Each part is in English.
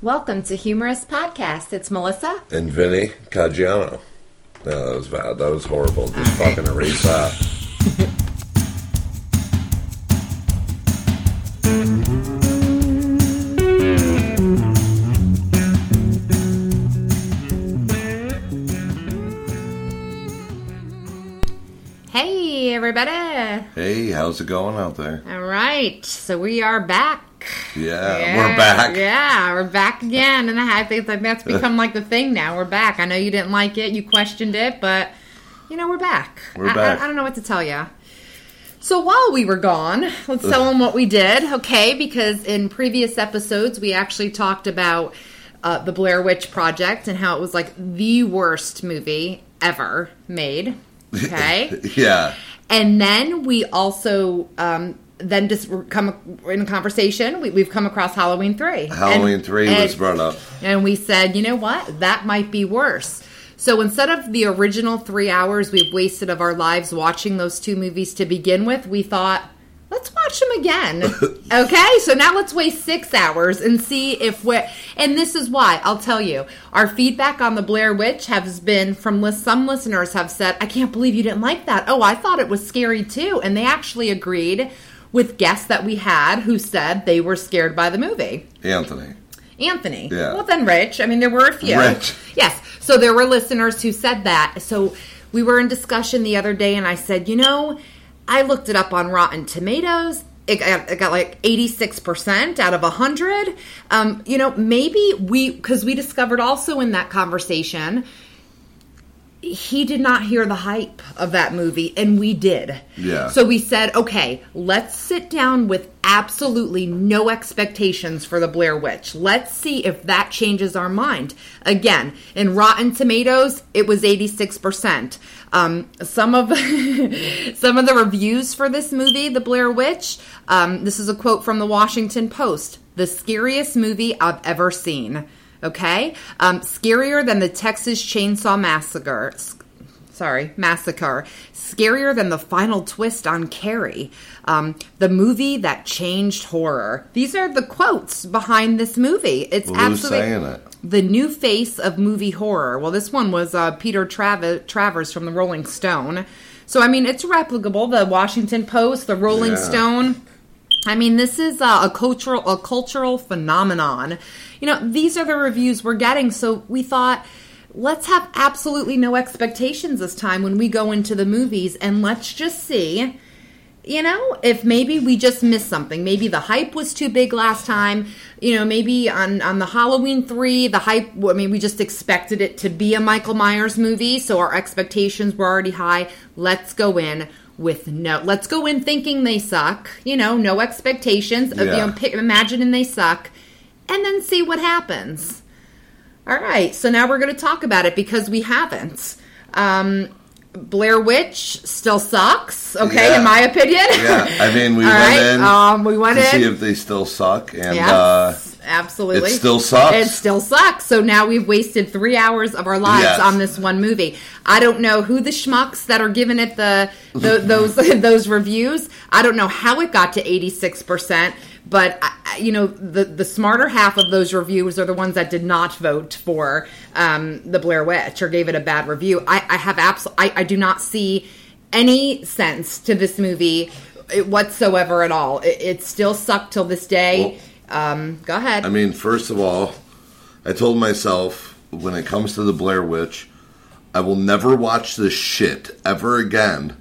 Welcome to Humorous Podcast. It's Melissa. And Vinny Caggiano. No, that was bad. That was horrible. Just fucking erase that. Hey, everybody. Hey, how's it going out there? All right. So we are back. Yeah, we're back. Yeah, we're back again. And I think that's become like the thing now. We're back. I know you didn't like it. You questioned it. But, you know, we're back. We're back. I don't know what to tell you. So while we were gone, let's tell them what we did. Okay, because in previous episodes, we actually talked about The Blair Witch Project and how it was like the worst movie ever made. Okay? Yeah. And then we also... then just come in a conversation. We've come across Halloween 3. Halloween 3 was brought up. And we said, you know what? That might be worse. So instead of the original 3 hours we've wasted of our lives watching those two movies to begin with, we thought, let's watch them again. Okay? So now let's waste 6 hours and see if we're... And this is why, I'll tell you, our feedback on The Blair Witch has been from some listeners have said, I can't believe you didn't like that. Oh, I thought it was scary too. And they actually agreed... with guests that we had who said they were scared by the movie. Anthony. Yeah. Well, then Rich. I mean, there were a few. Rich. Yes. So there were listeners who said that. So we were in discussion the other day, and I said, you know, I looked it up on Rotten Tomatoes. It got like 86% out of 100. You know, maybe because we discovered also in that conversation... he did not hear the hype of that movie, and we did. Yeah. So we said, okay, let's sit down with absolutely no expectations for The Blair Witch. Let's see if that changes our mind. Again, in Rotten Tomatoes, it was 86%. Some of the reviews for this movie, The Blair Witch, this is a quote from the Washington Post, "The scariest movie I've ever seen." Okay? Scarier than the Texas Chainsaw Massacre. Massacre. Scarier than the final twist on Carrie. The movie that changed horror. These are the quotes behind this movie. It's absolutely... who's saying it? The new face of movie horror. Well, this one was Peter Travers from the Rolling Stone. So, I mean, it's replicable. The Washington Post, the Rolling Stone... I mean, this is a cultural phenomenon. You know, these are the reviews we're getting, so we thought, let's have absolutely no expectations this time when we go into the movies, and let's just see, you know, if maybe we just missed something. Maybe the hype was too big last time. You know, maybe on the Halloween 3, the hype, I mean, we just expected it to be a Michael Myers movie, so our expectations were already high. Let's go in. Let's go in thinking they suck, you know, no expectations, imagining they suck, and then see what happens. All right, so now we're going to talk about it because we haven't. Blair Witch still sucks, okay, in my opinion. Yeah, I mean, we went in to see if they still suck, and... yes. Absolutely. It still sucks. So now we've wasted 3 hours of our lives on this one movie. I don't know who the schmucks that are giving it those reviews. I don't know how it got to 86%, but the smarter half of those reviews are the ones that did not vote for The Blair Witch or gave it a bad review. I do not see any sense to this movie whatsoever at all. It still sucked till this day. Well, go ahead. I mean, first of all, I told myself, when it comes to The Blair Witch, I will never watch this shit ever again,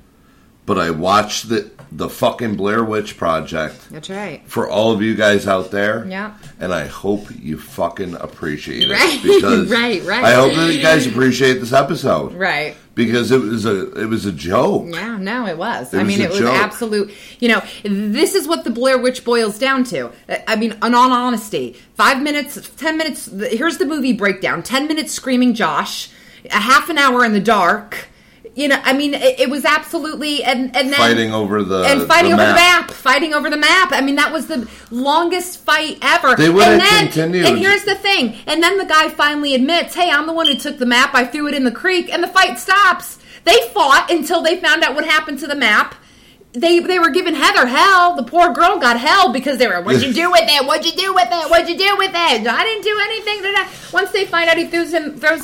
but I watched the fucking Blair Witch Project. That's right. For all of you guys out there. Yeah. And I hope you fucking appreciate it. Right, because right. I hope that you guys appreciate this episode. Right. Because it was a joke. Yeah, no, it was. It was absolute. You know, this is what The Blair Witch boils down to. I mean, in all honesty, 5 minutes, 10 minutes, here's the movie breakdown. 10 minutes screaming Josh, a half an hour in the dark. You know, I mean, it was absolutely, and then fighting over the map. I mean, that was the longest fight ever. They would have continued. And here's the thing. And then the guy finally admits, hey, I'm the one who took the map. I threw it in the creek, and the fight stops. They fought until they found out what happened to the map. They were giving Heather hell. The poor girl got hell because they were, what'd you do with it? What'd you do with it? What'd you do with it? I didn't do anything. Once they find out he throws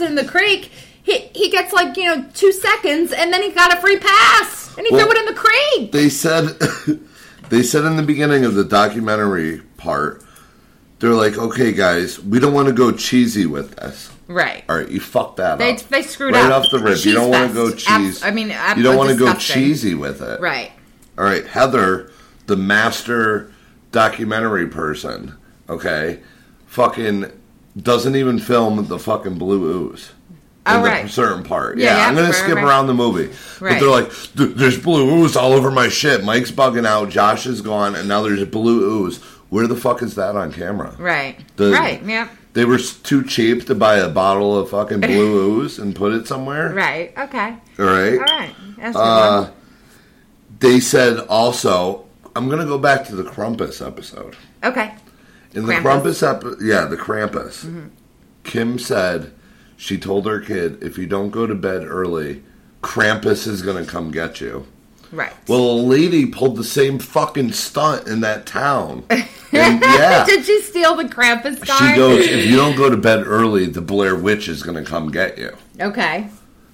it in the creek, he gets 2 seconds, and then he got a free pass, and he threw it in the creek. They said in the beginning of the documentary part, they're like, okay, guys, we don't want to go cheesy with this. Right. All right, you fucked that up. They screwed up. Right off the rip. You don't want to go cheese. You don't want to go cheesy with it. Right. All right, Heather, the master documentary person, okay, fucking doesn't even film the fucking blue ooze. Oh, right. A certain part. Yeah, I'm going to skip around the movie. Right. But they're like, there's blue ooze all over my shit. Mike's bugging out. Josh is gone. And now there's blue ooze. Where the fuck is that on camera? Right. Right, yeah. They were too cheap to buy a bottle of fucking blue ooze and put it somewhere. Right, okay. All right. All right. That's a good one. They said also, I'm going to go back to the Krampus episode. Okay. In the Krampus episode, the Krampus. Mm-hmm. Kim said she told her kid, if you don't go to bed early, Krampus is going to come get you. Right. Well, a lady pulled the same fucking stunt in that town. And, yeah. Did she steal the Krampus card? She goes, if you don't go to bed early, the Blair Witch is going to come get you. Okay.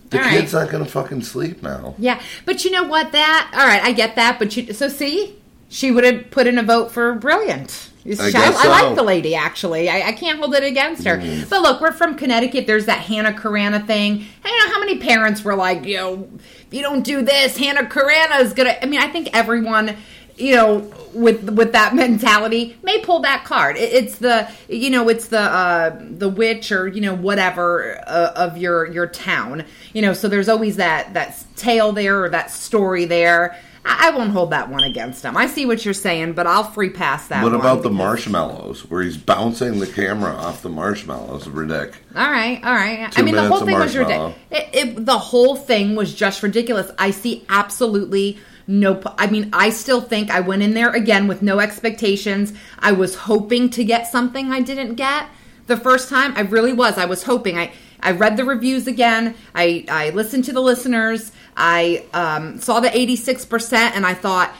The all kid's right. Not going to fucking sleep now. Yeah, but you know what? All right, I get that, but she would have put in a vote for brilliant. I like the lady, actually. I can't hold it against her. Mm. But look, we're from Connecticut. There's that Hannah Cranna thing. I don't know how many parents were like, if you don't do this, Hannah Cranna is going to... I think everyone... with that mentality, may pull that card. It's the witch or whatever of your town. So there's always that tale there or that story there. I won't hold that one against them. I see what you're saying, but I'll free pass that. What about the marshmallows, where he's bouncing the camera off the marshmallows? Ridiculous. All right. The whole thing was ridiculous. The whole thing was just ridiculous. I see absolutely. I still think I went in there again with no expectations. I was hoping to get something I didn't get the first time. I really was. I was hoping. I read the reviews again. I listened to the listeners. I saw the 86%, and I thought,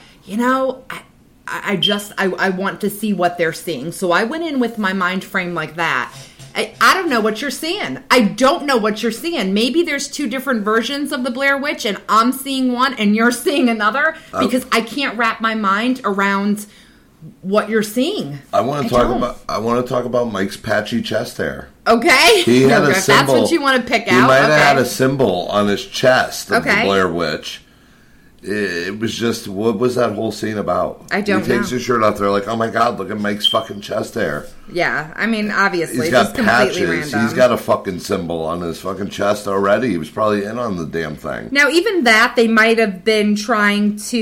I want to see what they're seeing. So I went in with my mind frame like that. I don't know what you're seeing. I don't know what you're seeing. Maybe there's two different versions of the Blair Witch, and I'm seeing one, and you're seeing another, because I can't wrap my mind around what you're seeing. I want to talk about Mike's patchy chest hair. Okay, he had a symbol. That's what you want to pick out. He might have had a symbol on his chest of the Blair Witch. It was just, what was that whole scene about? I don't know. He takes his shirt off. They're like, oh my God, look at Mike's fucking chest hair. Yeah, obviously. He's got patches. He's got a fucking symbol on his fucking chest already. He was probably in on the damn thing. Now, even that, they might have been trying to,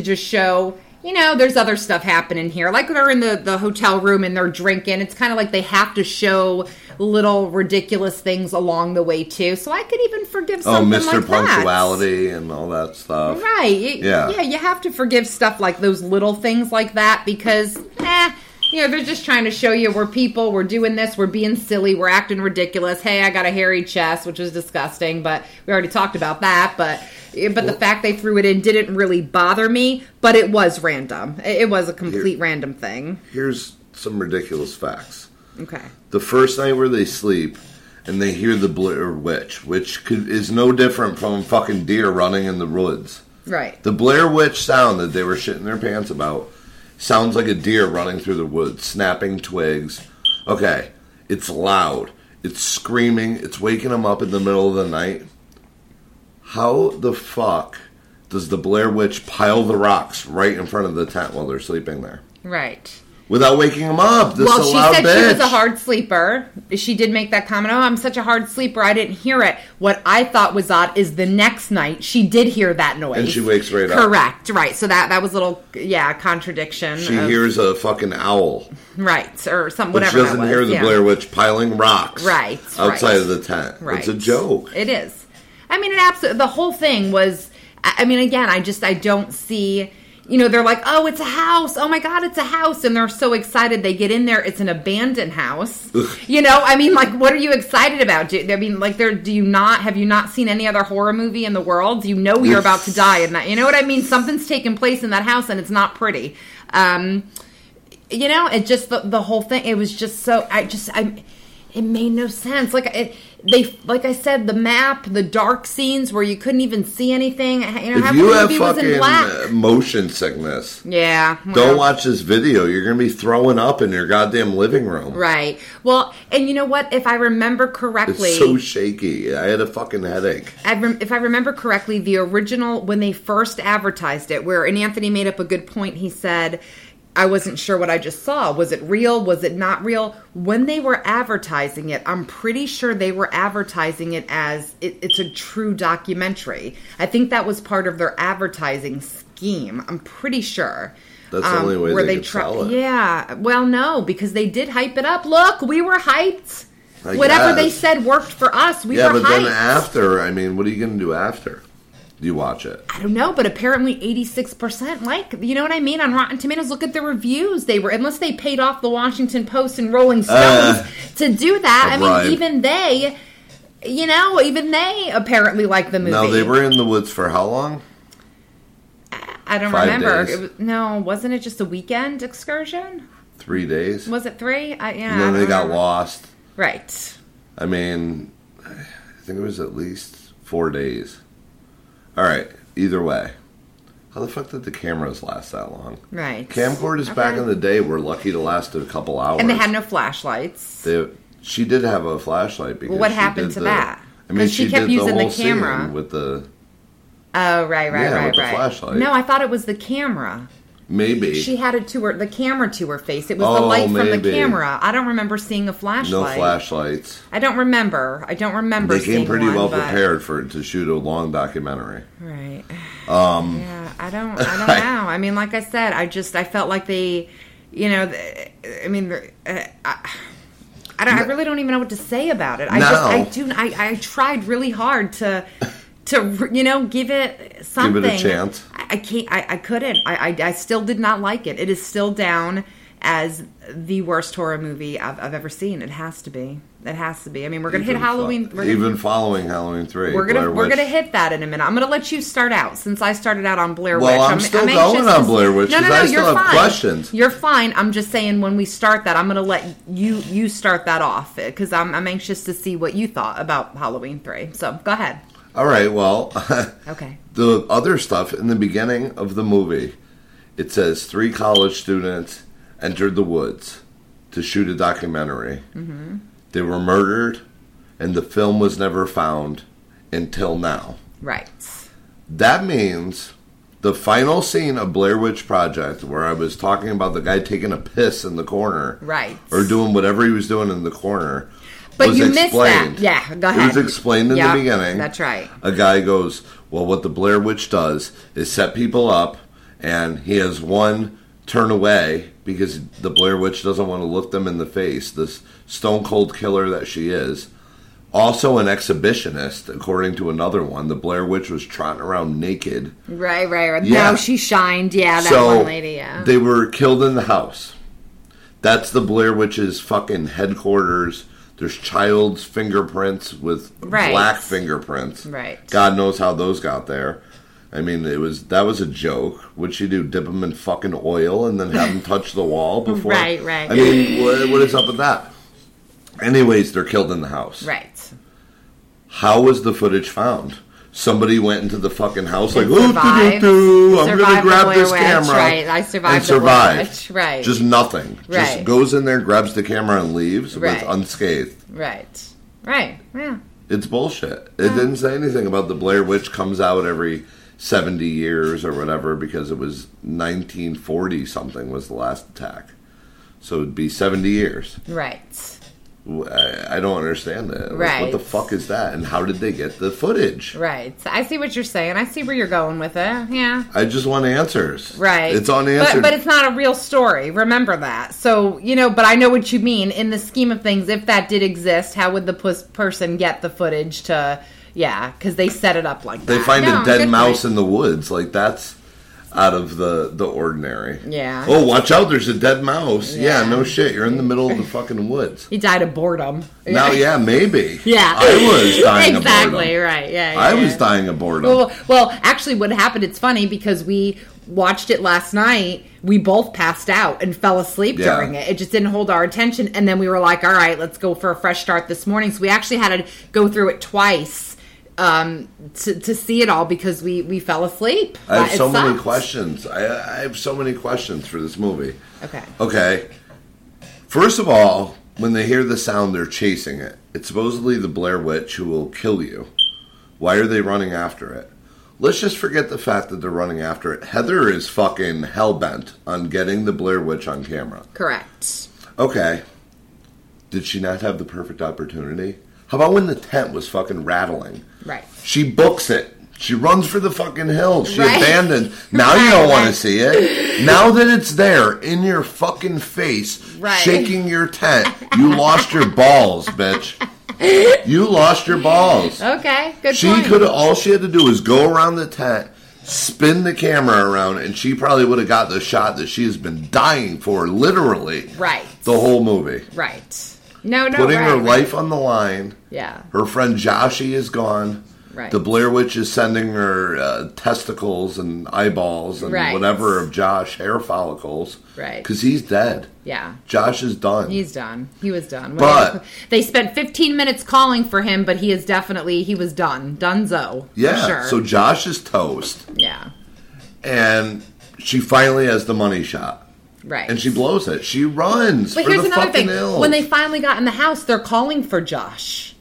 just show... there's other stuff happening here. Like they're in the hotel room and they're drinking. It's kind of like they have to show little ridiculous things along the way, too. So I could even forgive something like that. Oh, Mr. Punctuality and all that stuff. Right. Yeah, you have to forgive stuff like those little things like that because, they're just trying to show you we're people, we're doing this, we're being silly, we're acting ridiculous. Hey, I got a hairy chest, which is disgusting, but we already talked about that, But the fact they threw it in didn't really bother me, but it was random. It was a complete random thing. Here's some ridiculous facts. Okay. The first night where they sleep and they hear the Blair Witch, which is no different from fucking deer running in the woods. Right. The Blair Witch sound that they were shitting their pants about sounds like a deer running through the woods, snapping twigs. Okay. It's loud. It's screaming. It's waking them up in the middle of the night. How the fuck does the Blair Witch pile the rocks right in front of the tent while they're sleeping there? Right. Without waking them up. She said bitch. She was a hard sleeper. She did make that comment. Oh, I'm such a hard sleeper. I didn't hear it. What I thought was odd is the next night she did hear that noise. And she wakes right up. Correct. Right. So that was a little, contradiction. She hears a fucking owl. Right. Or something, whatever that was. She doesn't hear the Blair Witch piling rocks. Right. Outside of the tent. Right. It's a joke. It is. The whole thing was, I don't see, you know, they're like, oh, it's a house. Oh, my God, it's a house. And they're so excited. They get in there. It's an abandoned house. Ugh. You know, I mean, like, what are you excited about? I mean, like, have you not seen any other horror movie in the world? You know you're about to die in that. You know what I mean? Something's taking place in that house, and it's not pretty. You know, it just, the whole thing, it was just so, it made no sense. Like, like I said, the map, the dark scenes where you couldn't even see anything. You know, half the movie was in black. If you have fucking motion sickness, yeah, well, don't watch this video. You're going to be throwing up in your goddamn living room. Right. Well, and you know what? If I remember correctly, it's so shaky. I had a fucking headache. If I remember correctly, the original, when they first advertised it, where Anthony made up a good point, he said, I wasn't sure what I just saw. Was it real? Was it not real? When they were advertising it, I'm pretty sure they were advertising it as it's a true documentary. I think that was part of their advertising scheme. I'm pretty sure. That's the only way they could sell it. Yeah. Well, no, because they did hype it up. Look, we were hyped. Whatever they said worked for us. We were hyped. Yeah, but then after, I mean, what are you going to do after? Do you watch it? I don't know, but apparently 86% like, you know what I mean? On Rotten Tomatoes, look at the reviews. They were, unless they paid off the Washington Post and Rolling Stones to do that. I mean, even they apparently liked the movie. No, they were in the woods for how long? I don't remember. Days. Wasn't it just a weekend excursion? 3 days. Was it three? And then they got lost. Right. I mean, I think it was at least 4 days. All right, either way. How the fuck did the cameras last that long? Right. Camcorders back in the day were lucky to last a couple hours. And they had no flashlights. She did have a flashlight. Because what happened to that? I mean, she kept using the camera. With the... Oh, right, yeah, with the flashlight. No, I thought it was the camera. Maybe. She had it the camera to her face. It was the light from the camera. I don't remember seeing a flashlight. No flashlights. I don't remember seeing one. They came pretty well prepared to shoot a long documentary. Right. Yeah, I don't know. I mean, like I said, I felt like they, you know, I mean, I really don't even know what to say about it. I tried really hard to, you know, give it something. Give it a chance. I can't. I couldn't. I still did not like it. It is still down as the worst horror movie I've ever seen. It has to be. I mean, we're gonna hit Halloween. Following Halloween 3, we're gonna hit that in a minute. I'm gonna let you start out since I started out on Blair Witch. Well, I'm still going on Blair Witch because I still have questions. You're fine. I'm just saying when we start that, I'm gonna let you start that off because I'm anxious to see what you thought about Halloween 3. So go ahead. All right, well, okay. The other stuff in the beginning of the movie, it says 3 college students entered the woods to shoot a documentary. Mm-hmm. They were murdered, and the film was never found until now. Right. That means the final scene of Blair Witch Project, where I was talking about the guy taking a piss in the corner. Right. Or doing whatever he was doing in the corner. But you explained. Missed that. Yeah, go ahead. It was explained in the beginning. That's right. A guy goes, well, what the Blair Witch does is set people up, and he has one turn away because the Blair Witch doesn't want to look them in the face, this stone-cold killer that she is. Also an exhibitionist, according to another one. The Blair Witch was trotting around naked. Right. Yeah. No, she shined. Yeah, one lady, yeah. They were killed in the house. That's the Blair Witch's fucking headquarters. There's child's fingerprints with black fingerprints. Right. God knows how those got there. I mean, that was a joke. What'd she do? Dip them in fucking oil and then have them touch the wall before? Right. I mean, what is up with that? Anyways, they're killed in the house. Right. How was the footage found? Somebody went into the fucking house and like, I'm going to grab this camera. Right. I survived the Blair Witch. Right. Just nothing. Right. Just goes in there, grabs the camera, and leaves with unscathed. Right. Yeah. It's bullshit. Yeah. It didn't say anything about the Blair Witch comes out every 70 years or whatever because it was 1940 something was the last attack. So it would be 70 years. Right. I don't understand that. Right. Like, what the fuck is that? And how did they get the footage? Right. I see what you're saying. I see where you're going with it. Yeah. I just want answers. Right. It's unanswered. But it's not a real story. Remember that. So, you know, but I know what you mean. In the scheme of things, if that did exist, how would the person get the footage to... Yeah, because they set it up like that. They find a dead mouse in the woods. Like, that's... out of the ordinary. Yeah. Oh, watch out, there's a dead mouse. Yeah, no shit. You're in the middle of the fucking woods. He died of boredom. Now, yeah, maybe. Yeah. I was dying of boredom. Exactly, right. Yeah. I was dying of boredom. Well, actually, what happened, it's funny because we watched it last night. We both passed out and fell asleep during it. It just didn't hold our attention. And then we were like, all right, let's go for a fresh start this morning. So we actually had to go through it twice. To see it all because we fell asleep. I have so many questions. I have so many questions for this movie. Okay. First of all, when they hear the sound, they're chasing it. It's supposedly the Blair Witch who will kill you. Why are they running after it? Let's just forget the fact that they're running after it. Heather is fucking hellbent on getting the Blair Witch on camera. Correct. Okay. Did she not have the perfect opportunity? How about when the tent was fucking rattling? Right. She books it. She runs for the fucking hill. She abandoned. Now you don't want to see it. Now that it's there in your fucking face, shaking your tent, you lost your balls, bitch. You lost your balls. Okay, good point. She could have, all she had to do was go around the tent, spin the camera around, and she probably would have got the shot that she has been dying for, literally. Right. The whole movie. Right. No, putting her life on the line. Yeah. Her friend Joshi is gone. Right. The Blair Witch is sending her testicles and eyeballs and whatever of Josh, hair follicles. Right. Because he's dead. Yeah. Josh is done. He's done. He was done. But they spent 15 minutes calling for him, but he is definitely, he was done. Dunzo. Yeah. For sure. So Josh is toast. Yeah. And she finally has the money shot. Right. And she blows it. She runs. But here's another thing. Hills. When they finally got in the house, they're calling for Josh.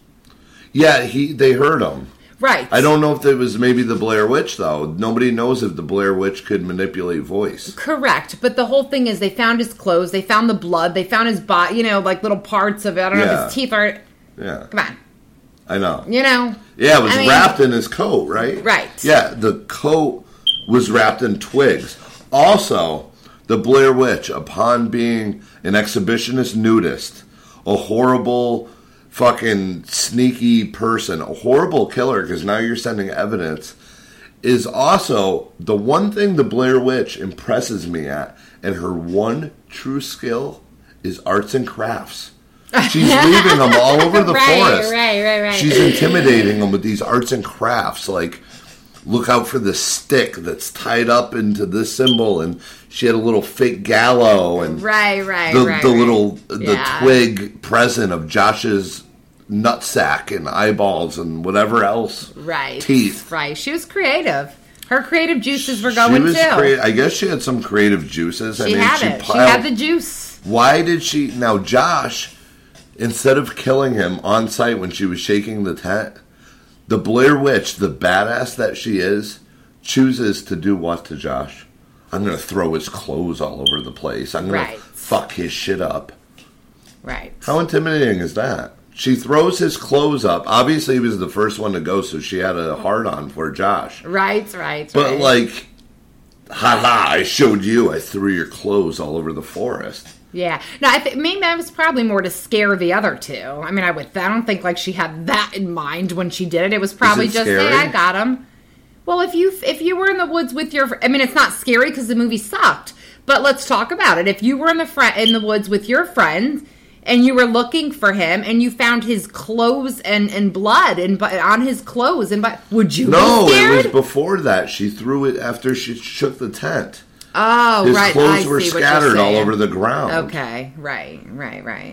Yeah, they heard him. Right. I don't know if it was maybe the Blair Witch, though. Nobody knows if the Blair Witch could manipulate voice. Correct. But the whole thing is they found his clothes, they found the blood, they found his body, you know, like little parts of it. I don't know if his teeth are... Yeah. Come on. I know. You know? Yeah, it was wrapped in his coat, right? Right. Yeah, the coat was wrapped in twigs. Also... The Blair Witch, upon being an exhibitionist nudist, a horrible fucking sneaky person, a horrible killer, because now you're sending evidence, is also the one thing the Blair Witch impresses me at, and her one true skill is arts and crafts. She's leaving them all over the forest. Right. She's intimidating them with these arts and crafts, like... Look out for the stick that's tied up into this symbol, and she had a little fake gallows and the twig present of Josh's nutsack and eyeballs and whatever else, teeth. Right, she was creative. Her creative juices were going too. I guess she had some creative juices. She had the juice. Why did she? Now Josh, instead of killing him on site when she was shaking the tent. The Blair Witch, the badass that she is, chooses to do what to Josh? I'm going to throw his clothes all over the place. I'm going to fuck his shit up. Right. How intimidating is that? She throws his clothes up. Obviously, he was the first one to go, so she had a hard-on for Josh. Right. But like, ha-ha, I showed you. I threw your clothes all over the forest. Yeah. No, maybe that was probably more to scare the other two. I mean, I don't think like she had that in mind when she did it. It was probably just, hey, I got him. Well, if you were in the woods with your... I mean, it's not scary because the movie sucked, but let's talk about it. If you were in the woods with your friends and you were looking for him and you found his clothes and blood and on his clothes, and would you be scared? No, it was before that. She threw it after she shook the tent. Oh, his clothes were scattered all over the ground. Okay, right.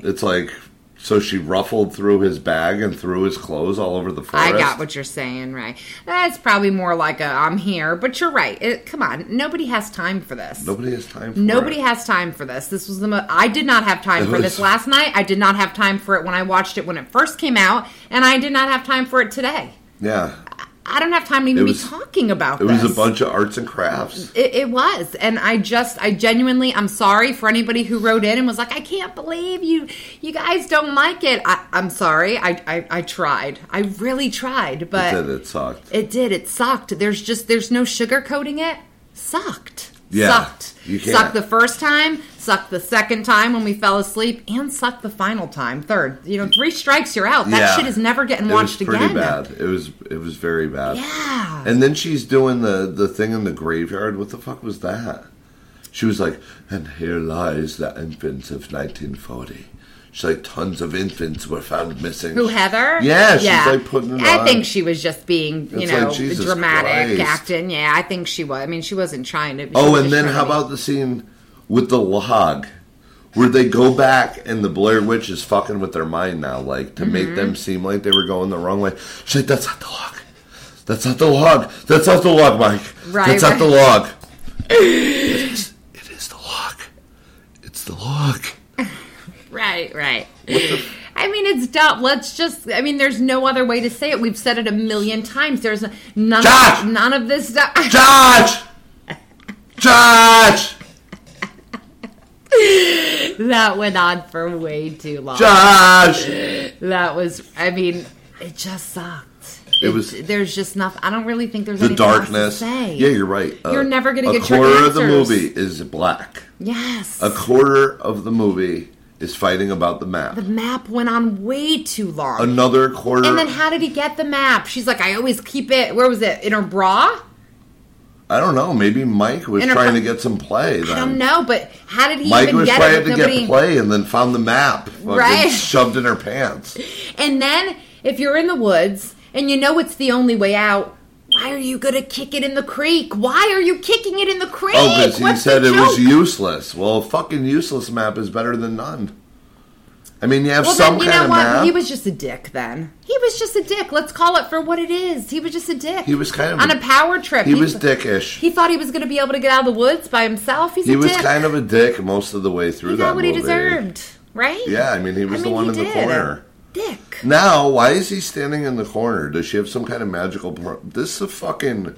It's like, so she ruffled through his bag and threw his clothes all over the forest? I got what you're saying, right. That's probably more like I'm here, but you're right. Come on, nobody has time for this. This was I did not have time for this last night. I did not have time for it when I watched it when it first came out, and I did not have time for it today. Yeah. I don't have time to even be talking about this. It was a bunch of arts and crafts. It was. And I genuinely, I'm sorry for anybody who wrote in and was like, I can't believe you guys don't like it. I'm sorry. I tried. I really tried. But it sucked. It did. It sucked. There's no sugarcoating it. Sucked. Yeah. Sucked. You can't. Sucked the first time. sucked the second time when we fell asleep, and sucked the final time, third. You know, 3 strikes, you're out. That shit is never getting watched again. It was pretty bad. It was very bad. Yeah. And then she's doing the thing in the graveyard. What the fuck was that? She was like, and here lies the infants of 1940. She's like, tons of infants were found missing. Who, Heather? Yeah, she's like putting it on. I think she was just being, you know, like, dramatic, acting. Yeah, I think she was. I mean, she wasn't trying to. Oh, and then how about the scene with the log where they go back and the Blair Witch is fucking with their mind now, like, to make them seem like they were going the wrong way. She's like, that's not the log. That's not the log. That's not the log, Mike. Right, that's not the log. It is the log. It's the log. Right. I mean, it's dumb. Let's just... I mean, there's no other way to say it. We've said it a million times. There's none of this stuff. Judge! That went on for way too long. Judge! That was... I mean, it just sucked. It was... There's just nothing... I don't really think there's anything darkness. Else to say. Yeah, you're right. You're never going to get your answers. A quarter of the movie is black. Yes. A quarter of the movie... is fighting about the map. The map went on way too long. Another quarter. And then how did he get the map? She's like, I always keep it, where was it, in her bra? I don't know. Maybe Mike was trying to get some play. Then. I don't know, but how did he even get it? Mike was trying to get play and then found the map. Right. Shoved in her pants. And then, if you're in the woods, and you know it's the only way out, why are you going to kick it in the creek? Why are you kicking it in the creek? Oh, because he said it was useless. Well, a fucking useless map is better than none. I mean, you have some kind of map. He was just a dick then. He was just a dick. Let's call it for what it is. He was just a dick. He was kind of... on a power trip. He was dickish. He thought he was going to be able to get out of the woods by himself. He's a dick. He was kind of a dick most of the way through that movie. He got what he deserved, right? Yeah, I mean, he was the one in the corner. Dick. Now, why is he standing in the corner? Does she have some kind of magical... This is a fucking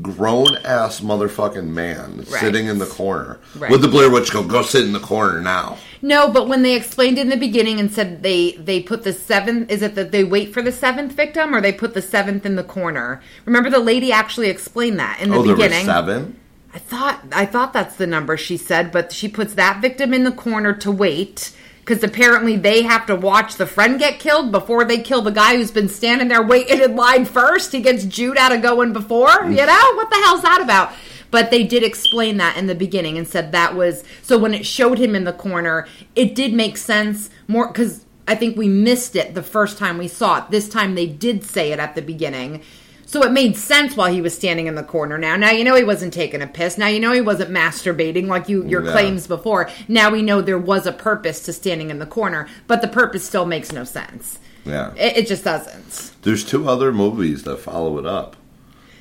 grown-ass motherfucking man sitting in the corner. Right. Would the Blair Witch go sit in the corner now? No, but when they explained in the beginning and said they put the seventh... Is it that they wait for the seventh victim or they put the seventh in the corner? Remember, the lady actually explained that in the beginning. There were 7? I thought that's the number she said, but she puts that victim in the corner to wait... because apparently they have to watch the friend get killed before they kill the guy who's been standing there waiting in line first. He gets Jude out of going before, you know? What the hell's that about? But they did explain that in the beginning and said that was... So when it showed him in the corner, it did make sense more... because I think we missed it the first time we saw it. This time they did say it at the beginning. So it made sense while he was standing in the corner now. Now you know he wasn't taking a piss. Now you know he wasn't masturbating like your claims before. Now we know there was a purpose to standing in the corner, but the purpose still makes no sense. Yeah. It just doesn't. There's 2 other movies that follow it up.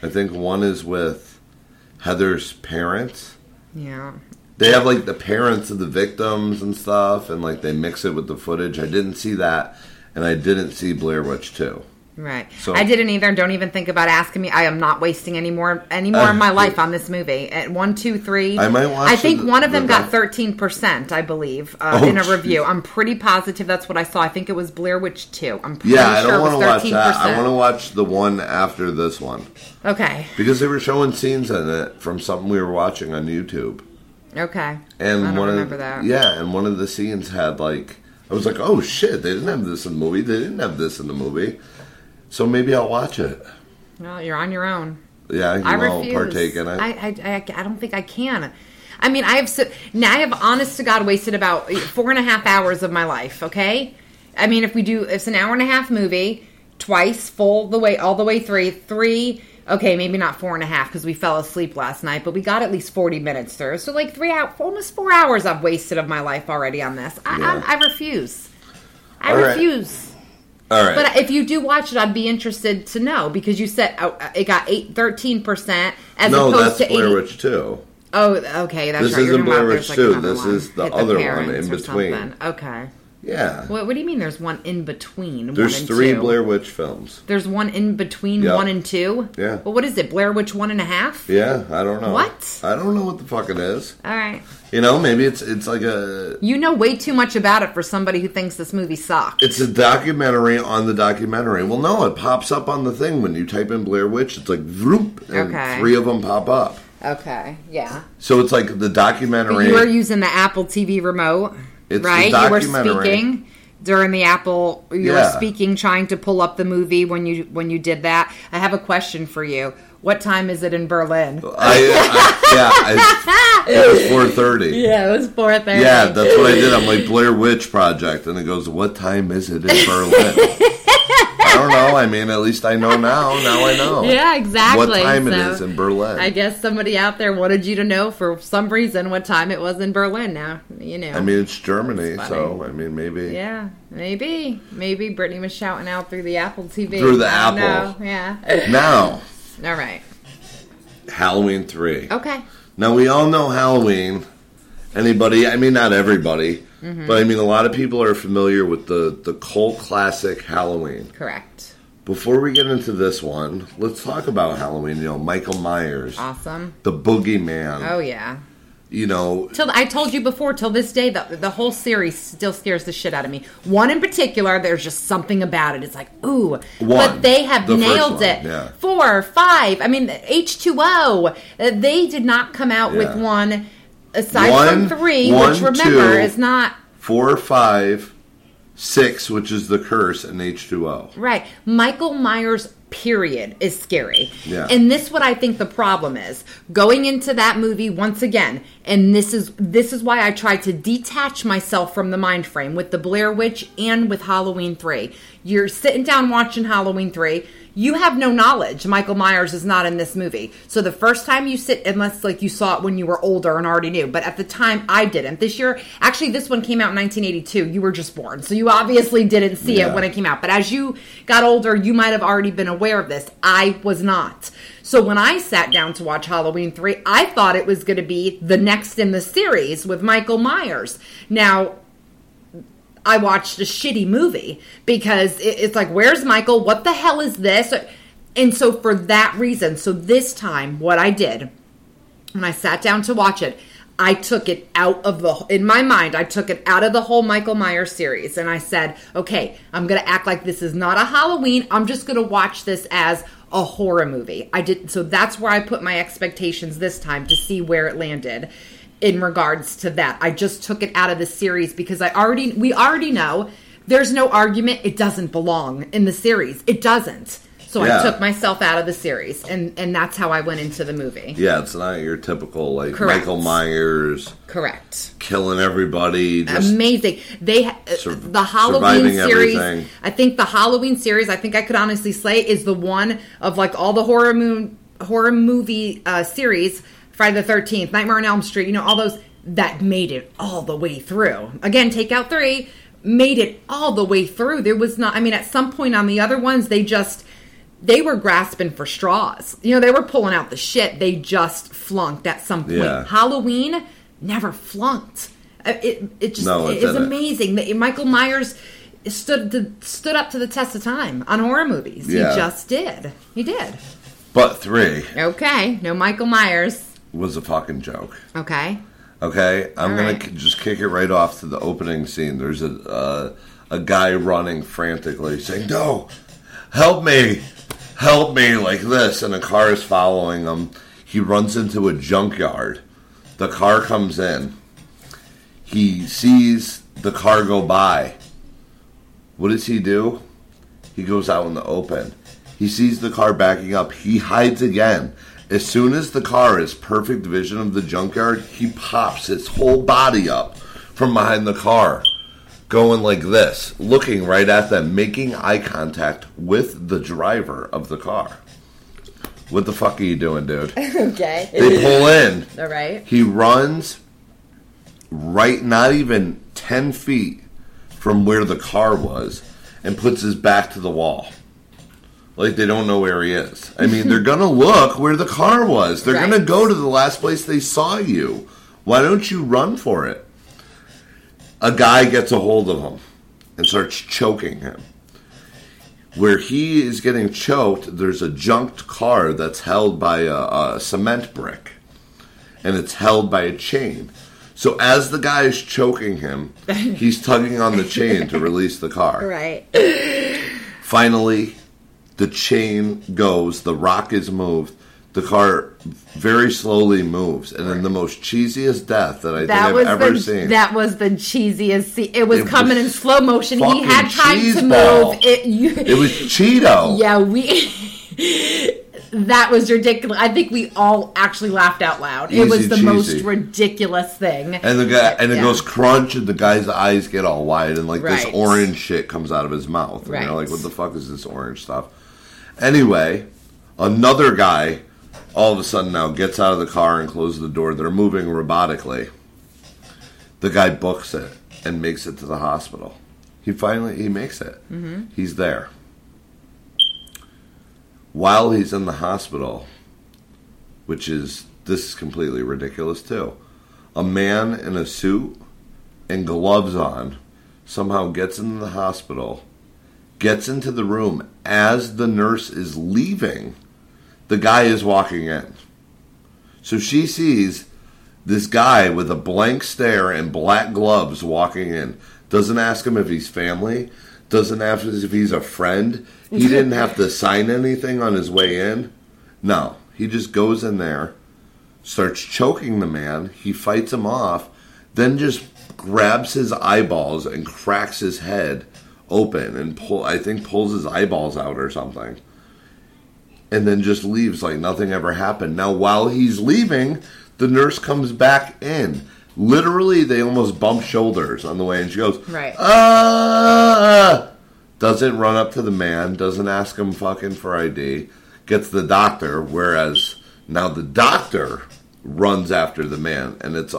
I think one is with Heather's parents. Yeah. They have like the parents of the victims and stuff, and like they mix it with the footage. I didn't see that, and I didn't see Blair Witch 2. Right. So, I didn't either. Don't even think about asking me. I am not wasting any more of my life on this movie. At 1, 2, 3. I might watch. I think one of them got 13%, I believe, in a review. I'm pretty positive that's what I saw. I think it was Blair Witch 2. I'm pretty sure it was 13%. Yeah, I don't want to watch that. I want to watch the one after this one. Okay. Because they were showing scenes in it from something we were watching on YouTube. Okay. And I don't remember that. Yeah, and one of the scenes had like... I was like, oh shit, they didn't have this in the movie. They didn't have this in the movie. So maybe I'll watch it. Well, you're on your own. Yeah, I won't partake in it. I don't think I can. I mean, I have honest to God wasted about 4.5 hours of my life. Okay, I mean, it's an 1.5-hour movie, twice, all the way three. Okay, maybe not 4.5 because we fell asleep last night, but we got at least 40 minutes through. So like 3 hours, almost 4 hours I've wasted of my life already on this. I refuse. I refuse. All right. But if you do watch it, I'd be interested to know because you said it got 13% as opposed to 80. No, that's Blair Witch 2. Oh, okay, that's right. This isn't Blair Witch 2. This is the other one in between. Okay. Yeah. What do you mean there's one in between? There's 3 Blair Witch films. There's one in between 1 and 2? Yeah. Well, what is it, Blair Witch 1.5? Yeah, I don't know. What? I don't know what the fuck it is. All right. You know, maybe it's like a... You know way too much about it for somebody who thinks this movie sucks. It's a documentary on the documentary. Well, no, it pops up on the thing. When you type in Blair Witch, it's like, vroom, and 3 of them pop up. Okay, yeah. So it's like the documentary. You were using the Apple TV remote, right? You were speaking during the Apple. You were speaking, trying to pull up the movie when you did that. I have a question for you. What time is it in Berlin? It was 4:30. Yeah, it was 4:30. Yeah, that's what I did. I'm like, Blair Witch Project, and it goes, what time is it in Berlin? I don't know. I mean, at least I know now. Now I know. Yeah, exactly. What time it is in Berlin. I guess somebody out there wanted you to know for some reason what time it was in Berlin now. You know. I mean, it's Germany, so, I mean, maybe. Yeah, maybe. Maybe Brittany was shouting out through the Apple TV. Through the Apple. No, yeah. Now. All right. Halloween 3. Okay. Now, we all know Halloween. Anybody, I mean, not everybody. Mm-hmm. But, I mean, a lot of people are familiar with the cult classic Halloween. Correct. Before we get into this one, let's talk about Halloween. You know, Michael Myers. Awesome. The Boogeyman. Oh, yeah. You know. I told you before, till this day, the whole series still scares the shit out of me. One in particular, there's just something about it. It's like, ooh. One. But they have nailed it. Yeah. 4, 5. I mean, H2O. They did not come out with one. Aside from 3, which remember is not... 4, 5, 6, which is the curse, and H2O. Right. Michael Myers, period, is scary. Yeah. And this is what I think the problem is. Going into that movie once again, and this is why I tried to detach myself from the mind frame with The Blair Witch and with Halloween 3. You're sitting down watching Halloween 3. You have no knowledge. Michael Myers is not in this movie. So the first time you sit, unless like you saw it when you were older and already knew, but at the time I didn't. This year, actually this one came out in 1982. You were just born. So you obviously didn't see it when it came out. But as you got older, you might have already been aware of this. I was not. So when I sat down to watch Halloween 3, I thought it was going to be the next in the series with Michael Myers. Now, I watched a shitty movie because it's like, where's Michael? What the hell is this? And so for that reason, so this time what I did when I sat down to watch it, I took it out of the whole Michael Myers series. And I said, okay, I'm going to act like this is not a Halloween. I'm just going to watch this as a horror movie. So that's where I put my expectations this time to see where it landed. In regards to that, I just took it out of the series because we already know there's no argument. It doesn't belong in the series. It doesn't. So I took myself out of the series, and that's how I went into the movie. Yeah, it's not your typical like Michael Myers. Correct. Killing everybody. Just amazing. The Halloween series. Everything. I think the Halloween series. I think I could honestly say is the one of like all the horror movie series. Friday the 13th, Nightmare on Elm Street, you know, all those that made it all the way through. Again, take out 3, made it all the way through. There was not, I mean, at some point on the other ones, they were grasping for straws. You know, they were pulling out the shit. They just flunked at some point. Yeah. Halloween never flunked. It is amazing. Michael Myers stood up to the test of time on horror movies. Yeah. He just did. He did. But 3. Okay. No Michael Myers. Was a fucking joke. Okay? I'm going to just kick it right off to the opening scene. There's a guy running frantically saying, no, help me, like this. And a car is following him. He runs into a junkyard. The car comes in. He sees the car go by. What does he do? He goes out in the open. He sees the car backing up. He hides again. As soon as the car is perfect vision of the junkyard, he pops his whole body up from behind the car, going like this, looking right at them, making eye contact with the driver of the car. What the fuck are you doing, dude? Okay. They pull in. All right. He runs right, not even 10 feet from where the car was, and puts his back to the wall. Like, they don't know where he is. I mean, they're going to look where the car was. They're going to go to the last place they saw you. Why don't you run for it? A guy gets a hold of him and starts choking him. Where he is getting choked, there's a junked car that's held by a cement brick. And it's held by a chain. So as the guy is choking him, he's tugging on the chain to release the car. Right. Finally... the chain goes, the rock is moved, the car very slowly moves, and then the most cheesiest death that I think I've ever seen. That was the cheesiest scene. It was coming in slow motion. He had time to move. It was Cheeto. Yeah, that was ridiculous. I think we all actually laughed out loud. It was the most ridiculous thing. And the guy, and it goes crunch, and the guy's eyes get all wide, and like this orange shit comes out of his mouth. And you're like, what the fuck is this orange stuff? Anyway, another guy all of a sudden now gets out of the car and closes the door. They're moving robotically. The guy books it and makes it to the hospital. He finally makes it. Mm-hmm. He's there. While he's in the hospital, this is completely ridiculous too, a man in a suit and gloves on somehow gets into the hospital, gets into the room as the nurse is leaving. The guy is walking in. So she sees this guy with a blank stare and black gloves walking in. Doesn't ask him if he's family. Doesn't ask if he's a friend. He didn't have to sign anything on his way in. No. He just goes in there, starts choking the man. He fights him off, then just grabs his eyeballs and cracks his head open and pulls his eyeballs out or something. And then just leaves like nothing ever happened. Now, while he's leaving, the nurse comes back in. Literally, they almost bump shoulders on the way. And she goes, ah! Doesn't run up to the man. Doesn't ask him fucking for ID. Gets the doctor. Whereas, now the doctor runs after the man. And it's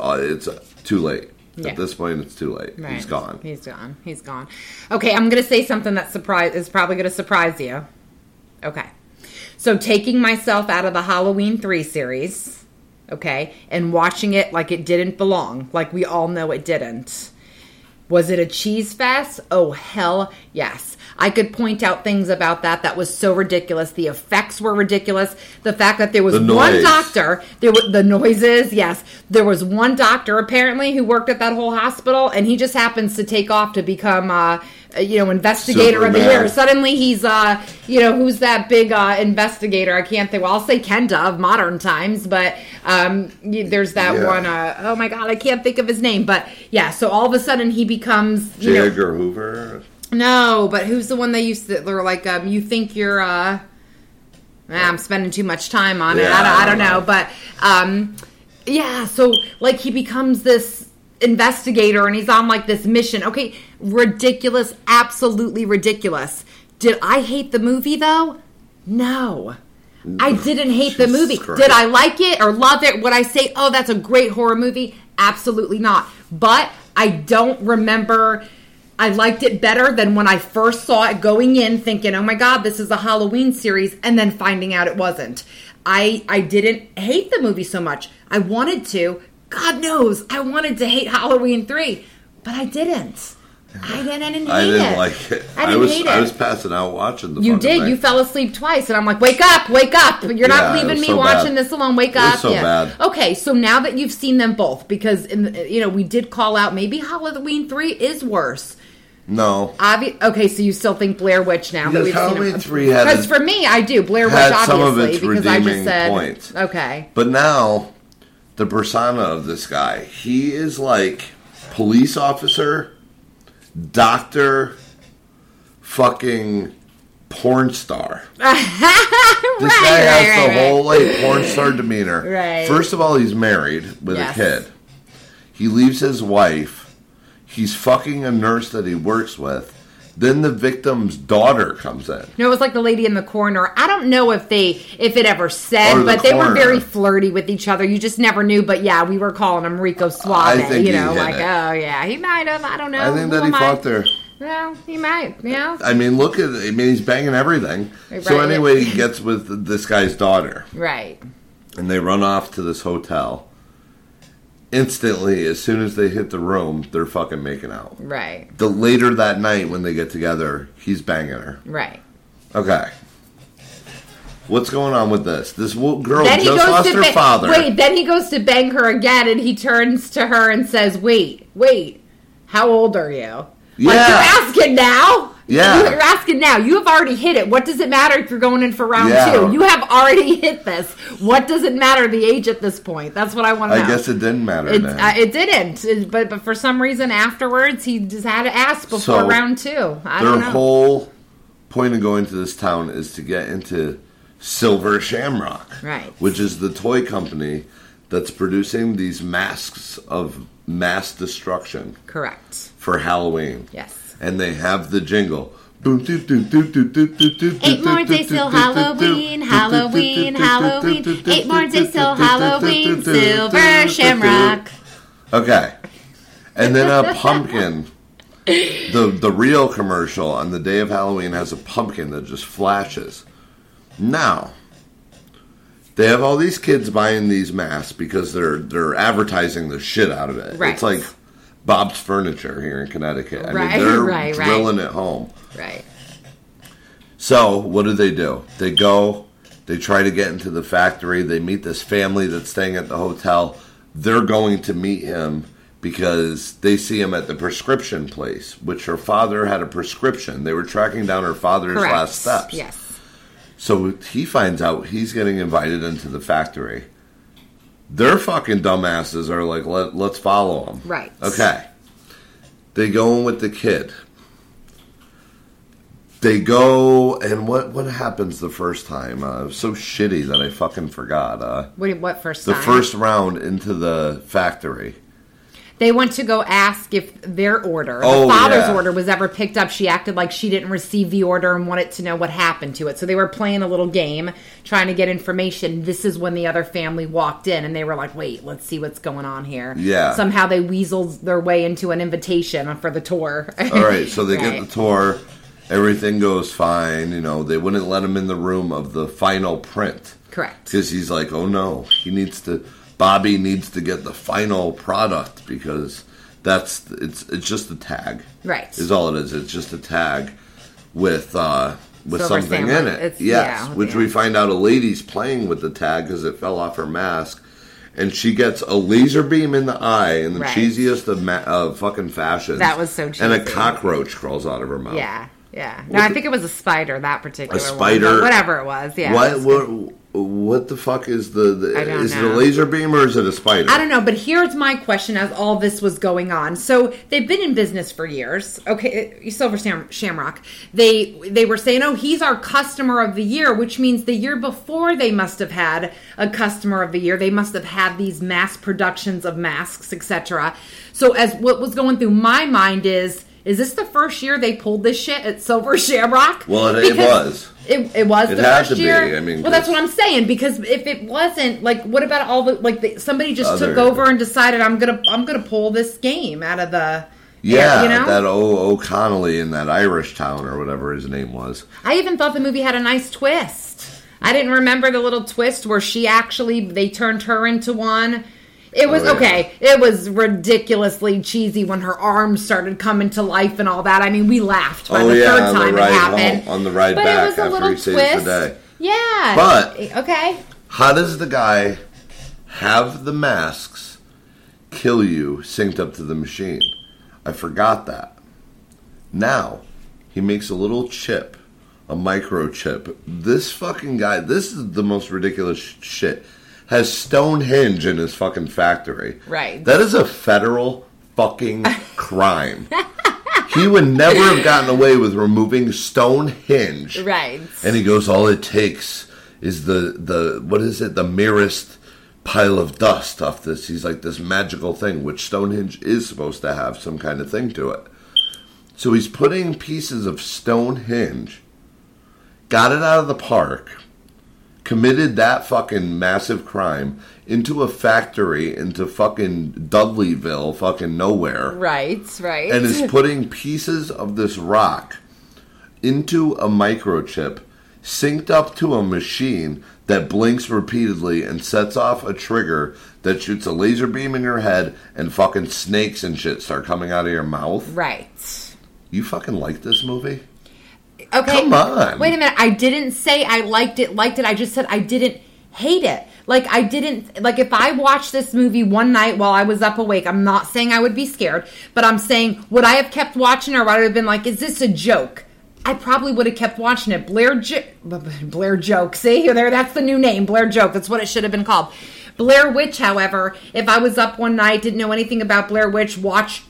too late. Yeah. At this point, it's too late. Right. He's gone. Okay, I'm going to say something that is probably going to surprise you. Okay. So taking myself out of the Halloween 3 series, okay, and watching it like it didn't belong, like we all know it didn't. Was it a cheese fest? Oh, hell yes. I could point out things about that was so ridiculous. The effects were ridiculous. The fact that there was one doctor, the noises, yes. There was one doctor apparently who worked at that whole hospital, and he just happens to take off to become investigator Superman of the year. Suddenly he's, who's that big investigator? I can't think. Well, I'll say Kenda of modern times, but there's that one. Oh my God, I can't think of his name. But yeah, so all of a sudden he becomes J. Edgar Hoover. No, but who's the one they used to? They're like, you think you're. I'm spending too much time on it. I don't know, but So like he becomes this investigator, and he's on like this mission. Okay, ridiculous, absolutely ridiculous. Did I hate the movie though? No, I didn't hate the movie. Christ. Did I like it or love it? Would I say, oh, that's a great horror movie? Absolutely not. But I don't remember. I liked it better than when I first saw it going in thinking, oh my God, this is a Halloween series, and then finding out it wasn't. I didn't hate the movie so much. I wanted to. God knows I wanted to hate Halloween 3, but I didn't. I didn't like it. I didn't hate it. I was passing out watching the fucking thing. You fell asleep twice, and I'm like, wake up. You're not leaving me watching this alone. Wake up. It was so bad. Okay, so now that you've seen them both, because we did call out maybe Halloween 3 is worse. No. Okay, so you still think Blair Witch now? Because Halloween 3 had... Because for me, I do. Blair Witch, obviously. Some of its redeeming points. Okay. But now, the persona of this guy, he is like police officer, doctor, fucking porn star. This guy has the whole porn star demeanor. Right. First of all, he's married with a kid. He leaves his wife. He's fucking a nurse that he works with. Then the victim's daughter comes in. No, it was like the lady in the corner. I don't know if it ever said, but they were very flirty with each other. You just never knew. But yeah, we were calling him Rico Suave. He might have. I don't know. I think that he fucked her. Well, he might. Yeah. I mean, look at. I mean, he's banging everything. Right. So anyway, he gets with this guy's daughter. Right. And they run off to this hotel. Instantly, as soon as they hit the room, they're fucking making out. Right. The later that night when they get together, he's banging her. Right. Okay. What's going on with this? This girl just lost her father. Wait, then he goes to bang her again, and he turns to her and says, wait, how old are you? Yeah. Like, you're asking now? Yeah. You're asking now. You have already hit it. What does it matter if you're going in for round two? You have already hit this. What does it matter the age at this point? That's what I want to know. I guess it didn't matter then. It didn't. But for some reason afterwards, he just had to ask before round two. I don't know. Their whole point of going to this town is to get into Silver Shamrock. Right. Which is the toy company that's producing these masks of mass destruction. Correct. For Halloween. Yes. And they have the jingle. 8 more days till Halloween, Halloween, Halloween. 8 more days till Halloween, Silver Shamrock. Okay. And then a pumpkin. The real commercial on the day of Halloween has a pumpkin that just flashes. Now, they have all these kids buying these masks because they're advertising the shit out of it. Right. It's like Bob's Furniture here in Connecticut. I mean, they're drilling it home. Right. So, what do? They go, they try to get into the factory, they meet this family that's staying at the hotel. They're going to meet him because they see him at the prescription place, which her father had a prescription. They were tracking down her father's last steps. Yes. So, he finds out he's getting invited into the factory. Their fucking dumbasses are like, let's follow them. Right. Okay. They go in with the kid. They go, and what happens the first time? It was so shitty that I fucking forgot. What first time? The first round into the factory. They went to go ask if their order, the father's order, was ever picked up. She acted like she didn't receive the order and wanted to know what happened to it. So they were playing a little game, trying to get information. This is when the other family walked in, and they were like, wait, let's see what's going on here. Yeah. Somehow they weaseled their way into an invitation for the tour. All right, so they get the tour. Everything goes fine. You know, they wouldn't let him in the room of the final print. Correct. Because he's like, oh, no, Bobby needs to get the final product because it's just a tag. Right. Is all it is. It's just a tag with Silver something Shamrock. In it. It's, which we find out a lady's playing with the tag because it fell off her mask. And she gets a laser beam in the eye in the cheesiest of fucking fashions. That was so cheesy. And a cockroach crawls out of her mouth. Yeah, yeah. No, I think it was a spider, that particular one. A spider. One, whatever it was, yeah. What the fuck is the laser beam or is it a spider? I don't know, but here's my question as all this was going on. So they've been in business for years. Okay, Silver Shamrock. They were saying, oh, he's our customer of the year, which means the year before they must have had a customer of the year. They must have had these mass productions of masks, etc. So as what was going through my mind is this the first year they pulled this shit at Silver Shamrock? Well, it was. It was the first year. Be. I mean, well, that's what I'm saying because if it wasn't, like, what about all the somebody just took over and decided I'm gonna pull this game out of the air, you know? That O'Connelly in that Irish town or whatever his name was. I even thought the movie had a nice twist. I didn't remember the little twist where they turned her into one. It was okay. It was ridiculously cheesy when her arms started coming to life and all that. I mean, we laughed by the third time it happened. On the ride back, it was a little twist. The day. Yeah. But okay. How does the guy have the masks kill you synced up to the machine? I forgot that. Now he makes a little chip, a microchip. This fucking guy. This is the most ridiculous shit. Has Stonehenge in his fucking factory. Right. That is a federal fucking crime. He would never have gotten away with removing Stonehenge. Right. And he goes, all it takes is the merest pile of dust off this. He's like this magical thing, which Stonehenge is supposed to have some kind of thing to it. So he's putting pieces of Stonehenge, got it out of the park, committed that fucking massive crime into a factory into fucking Dudleyville, fucking nowhere. Right. And is putting pieces of this rock into a microchip synced up to a machine that blinks repeatedly and sets off a trigger that shoots a laser beam in your head and fucking snakes and shit start coming out of your mouth. Right. You fucking like this movie? Okay. Come on. Wait a minute. I didn't say I liked it. I just said I didn't hate it. Like, I didn't... Like, if I watched this movie one night while I was up awake, I'm not saying I would be scared, but I'm saying, would I have kept watching or would I have been like, is this a joke? I probably would have kept watching it. Blair Joke. See, there, that's the new name, Blair Joke. That's what it should have been called. Blair Witch, however, if I was up one night, didn't know anything about Blair Witch, watched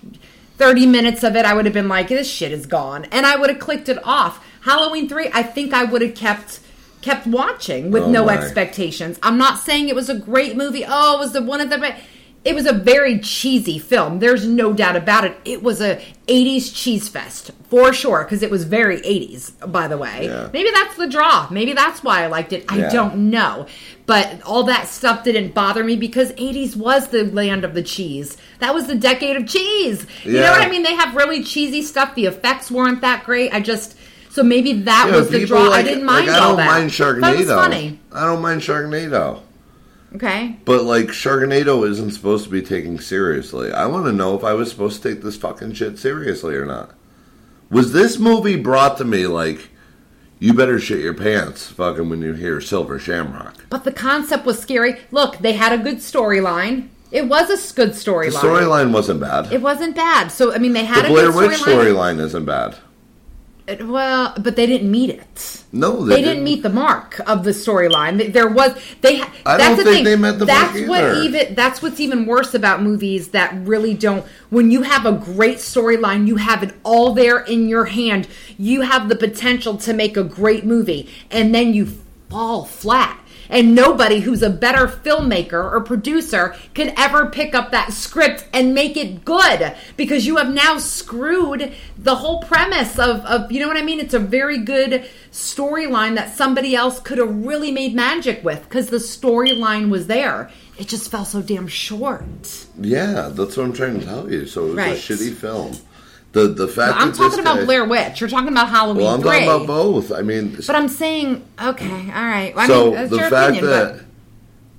30 minutes of it, I would have been like, this shit is gone. And I would have clicked it off. Halloween 3, I think I would have kept watching with no expectations. I'm not saying it was a great movie. Oh, it was the one of the... It was a very cheesy film. There's no doubt about it. It was a 80s cheese fest, for sure, because it was very 80s, by the way. Yeah. Maybe that's the draw. Maybe that's why I liked it. I don't know. But all that stuff didn't bother me because 80s was the land of the cheese. That was the decade of cheese. You know what I mean? They have really cheesy stuff. The effects weren't that great. I just... So maybe that was the draw. Like, I didn't mind all that. I don't mind Sharknado. But it was funny. I don't mind Sharknado. Okay. But, like, Sharknado isn't supposed to be taken seriously. I want to know if I was supposed to take this fucking shit seriously or not. Was this movie brought to me, like, you better shit your pants fucking when you hear Silver Shamrock? But the concept was scary. Look, they had a good storyline. It was a good storyline. The storyline wasn't bad. It wasn't bad. So, I mean, they had a good storyline. The Blair Witch storyline isn't bad. Well, but they didn't meet it. No, they didn't meet the mark of the storyline. There was they met the mark either. That's what's even worse about movies that really don't. When you have a great storyline, you have it all there in your hand. You have the potential to make a great movie, and then you fall flat. And nobody who's a better filmmaker or producer could ever pick up that script and make it good. Because you have now screwed the whole premise of you know what I mean? It's a very good storyline that somebody else could have really made magic with. Because the storyline was there. It just fell so damn short. Yeah, that's what I'm trying to tell you. So it was a shitty film. The fact I'm talking about Blair Witch. You're talking about Halloween 3. Well, I'm talking about both. I mean... But I'm saying... Okay, all right. Well, so, I mean, the fact that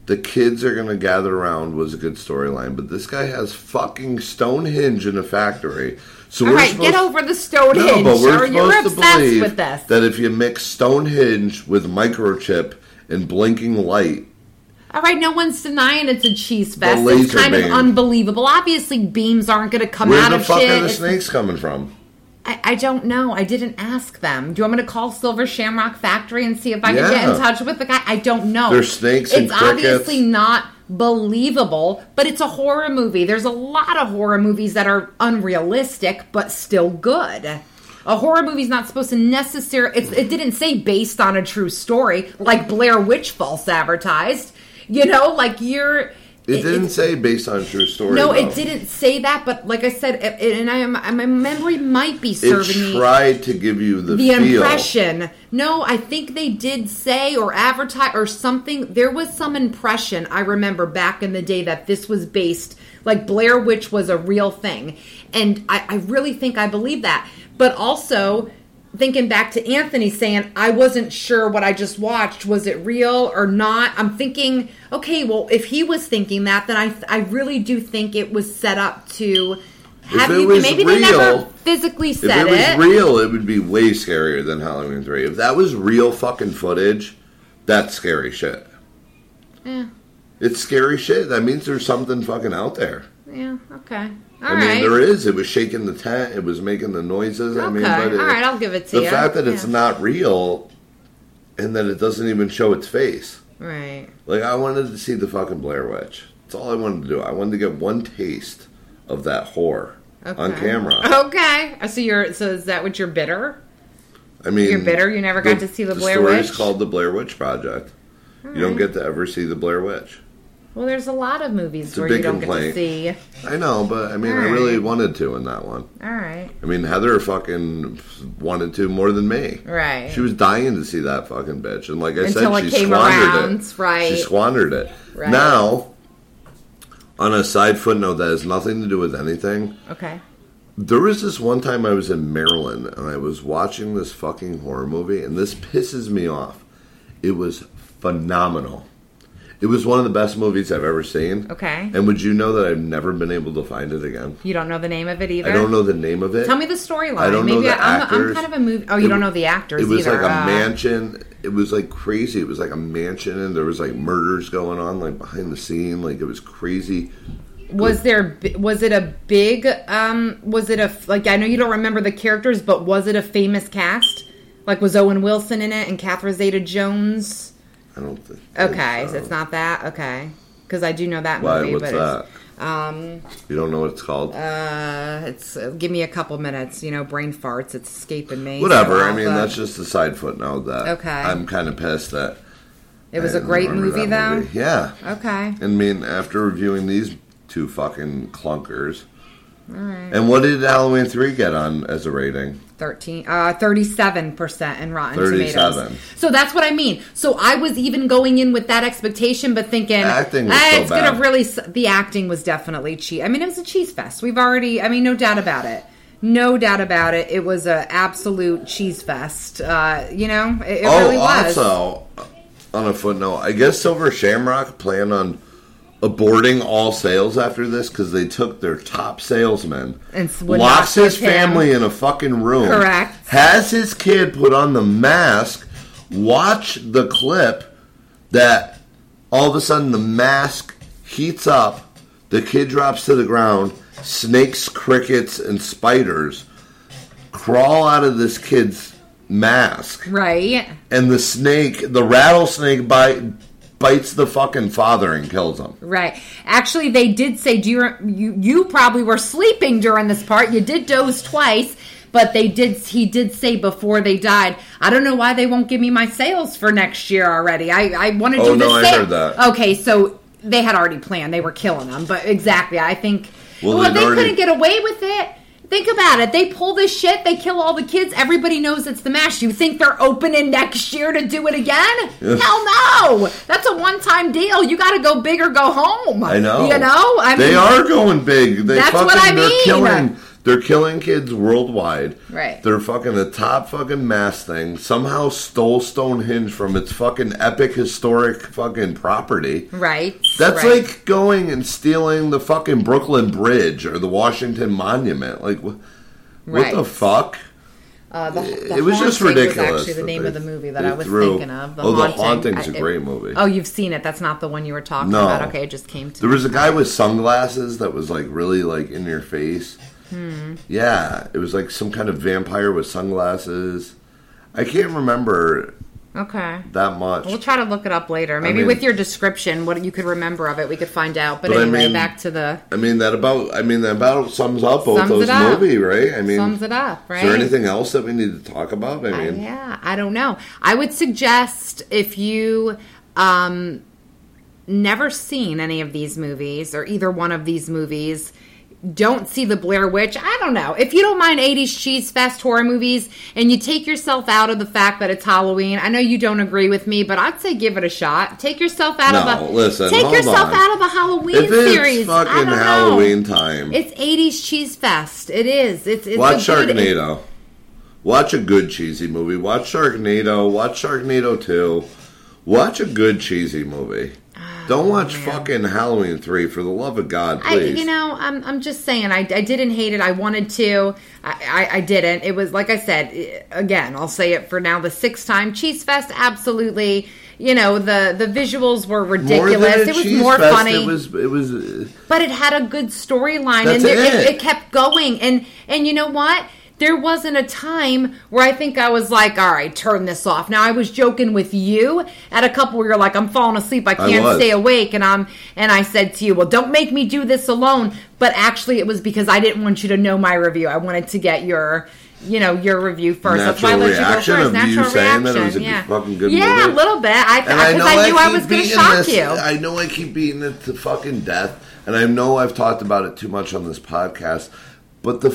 the kids are going to gather around was a good storyline, but this guy has fucking Stonehenge in a factory. So all right, get over the Stonehenge. No, but we're supposed to believe with this. That if you mix Stonehenge with microchip and blinking light... All right, no one's denying it's a cheese fest. It's kind of unbelievable. Obviously, beams aren't going to come out of shit. Where the fuck are the snakes coming from? I don't know. I didn't ask them. Do you want me to call Silver Shamrock Factory and see if I can get in touch with the guy? I don't know. There's snakes and crickets. It's obviously not believable, but it's a horror movie. There's a lot of horror movies that are unrealistic, but still good. A horror movie's not supposed to necessarily... It didn't say based on a true story, like Blair Witch false advertised. You know, like It didn't say based on true story. No, it didn't say that. But like I said, my memory might be serving me. It tried to give you the impression. No, I think they did say or advertise or something. There was some impression I remember back in the day that this was based, like Blair Witch was a real thing, and I really think I believe that. But also, thinking back to Anthony saying, I wasn't sure what I just watched. Was it real or not? I'm thinking, okay, well, if he was thinking that, then I really do think it was set up to have you. Maybe real, they never physically said it. If it was real, it would be way scarier than Halloween 3. If that was real fucking footage, that's scary shit. Yeah. It's scary shit. That means there's something fucking out there. Yeah, okay. I mean, there is. It was shaking the tent. It was making the noises. Okay. I mean, but all right, I'll give it to you. The fact that it's not real and that it doesn't even show its face. Right. Like, I wanted to see the fucking Blair Witch. That's all I wanted to do. I wanted to get one taste of that horror on camera. Okay. So is that what you're bitter? I mean... You're bitter? You never got to see the Blair Witch? The story's called The Blair Witch Project. Right. You don't get to ever see the Blair Witch. Well, there's a lot of movies where you don't get to see. I know, but I mean, I really wanted to in that one. All right. I mean, Heather fucking wanted to more than me. Right. She was dying to see that fucking bitch. And like I said, she squandered it. Right. She squandered it. Right. Now, on a side footnote that has nothing to do with anything. Okay. There was this one time I was in Maryland, and I was watching this fucking horror movie, and this pisses me off. It was phenomenal. It was one of the best movies I've ever seen. Okay. And would you know that I've never been able to find it again? You don't know the name of it either? I don't know the name of it. Tell me the storyline. I don't know the actors. I'm kind of a movie... Oh, you don't know the actors either. It was like a mansion. It was like crazy. It was like a mansion and there was like murders going on like behind the scene. Like it was crazy. Was it I know you don't remember the characters, but was it a famous cast? Like, was Owen Wilson in it and Catherine Zeta-Jones? I don't think so it's not that? Okay. Because I do know that movie. What's that? You don't know what it's called? It's give me a couple minutes. You know, brain farts. It's escaping me. Whatever. So I mean, that's just a side footnote that I'm kind of pissed that it was a great movie, though? Movie. Yeah. Okay. I mean, after reviewing these two fucking clunkers. All right. And what did Halloween 3 get on as a rating? 37% in Rotten Tomatoes. So that's what I mean. So I was even going in with that expectation, but thinking acting was so bad. The acting was definitely cheap. I mean, it was a cheese fest. No doubt about it. No doubt about it. It was an absolute cheese fest. Really was. Also, on a footnote, I guess Silver Shamrock planned on aborting all sales after this because they took their top salesman, locks his family in a fucking room. Correct. Has his kid put on the mask, watch the clip that all of a sudden the mask heats up, the kid drops to the ground, snakes, crickets, and spiders crawl out of this kid's mask. Right. And the rattlesnake bites the fucking father and kills him. Right. Actually, they did say, you probably were sleeping during this part. You did doze twice, but he did say before they died, I don't know why they won't give me my sales for next year already. I want to do this. Oh, no, I heard that. Okay, so they had already planned. They were killing them, but exactly. I think, they couldn't get away with it. Think about it. They pull this shit. They kill all the kids. Everybody knows it's the mash. You think they're opening next year to do it again? Yes. Hell no. That's a one-time deal. You got to go big or go home. I know. You know? They are going big. That's what I mean. They're killing kids worldwide. Right. They're fucking the top fucking mass thing. Somehow stole Stonehenge from its fucking epic historic fucking property. Right. That's like going and stealing the fucking Brooklyn Bridge or the Washington Monument. Like, what the fuck? It was just ridiculous. Was actually the name of the movie that I was thinking of. The Haunting's a great movie. Oh, you've seen it. That's not the one you were talking about. Okay, it just came to There was a guy with sunglasses that was like really like in your face. Hmm. Yeah, it was like some kind of vampire with sunglasses. I can't remember that much. We'll try to look it up later. Maybe with your description, what you could remember of it, we could find out. But anyway, back to the... that about sums up both those movies, right? Sums it up, right? Is there anything else that we need to talk about? I don't know. I would suggest if you... never seen any of these movies or either one of these movies... Don't see The Blair Witch. I don't know. If you don't mind 80s cheese fest horror movies and you take yourself out of the fact that it's Halloween, I know you don't agree with me, but I'd say give it a shot. Take yourself out out of a Halloween series. It's fucking Halloween time. It's 80s cheese fest. It is. It's Watch Sharknado. Watch a good cheesy movie. Watch Sharknado. Watch Sharknado 2. Watch a good cheesy movie. Don't watch fucking Halloween 3, for the love of God, please. I'm just saying, I didn't hate it. I wanted to. I didn't. It was, like I said, again, I'll say it for now, the 6th time. Cheese Fest, absolutely. You know, the visuals were ridiculous. It was more funny. It was but it had a good storyline. And it kept going. And you know what? There wasn't a time where I think I was like, all right, turn this off. Now, I was joking with you at a couple where you're like, I'm falling asleep. I can't stay awake. And I said to you, well, don't make me do this alone. But actually, it was because I didn't want you to know my review. I wanted to get your review first. Natural that's why I let you go first. Natural reaction. That it was a fucking good movie. A little bit. I knew I was going to shock you. I know I keep beating it to fucking death. And I know I've talked about it too much on this podcast. But the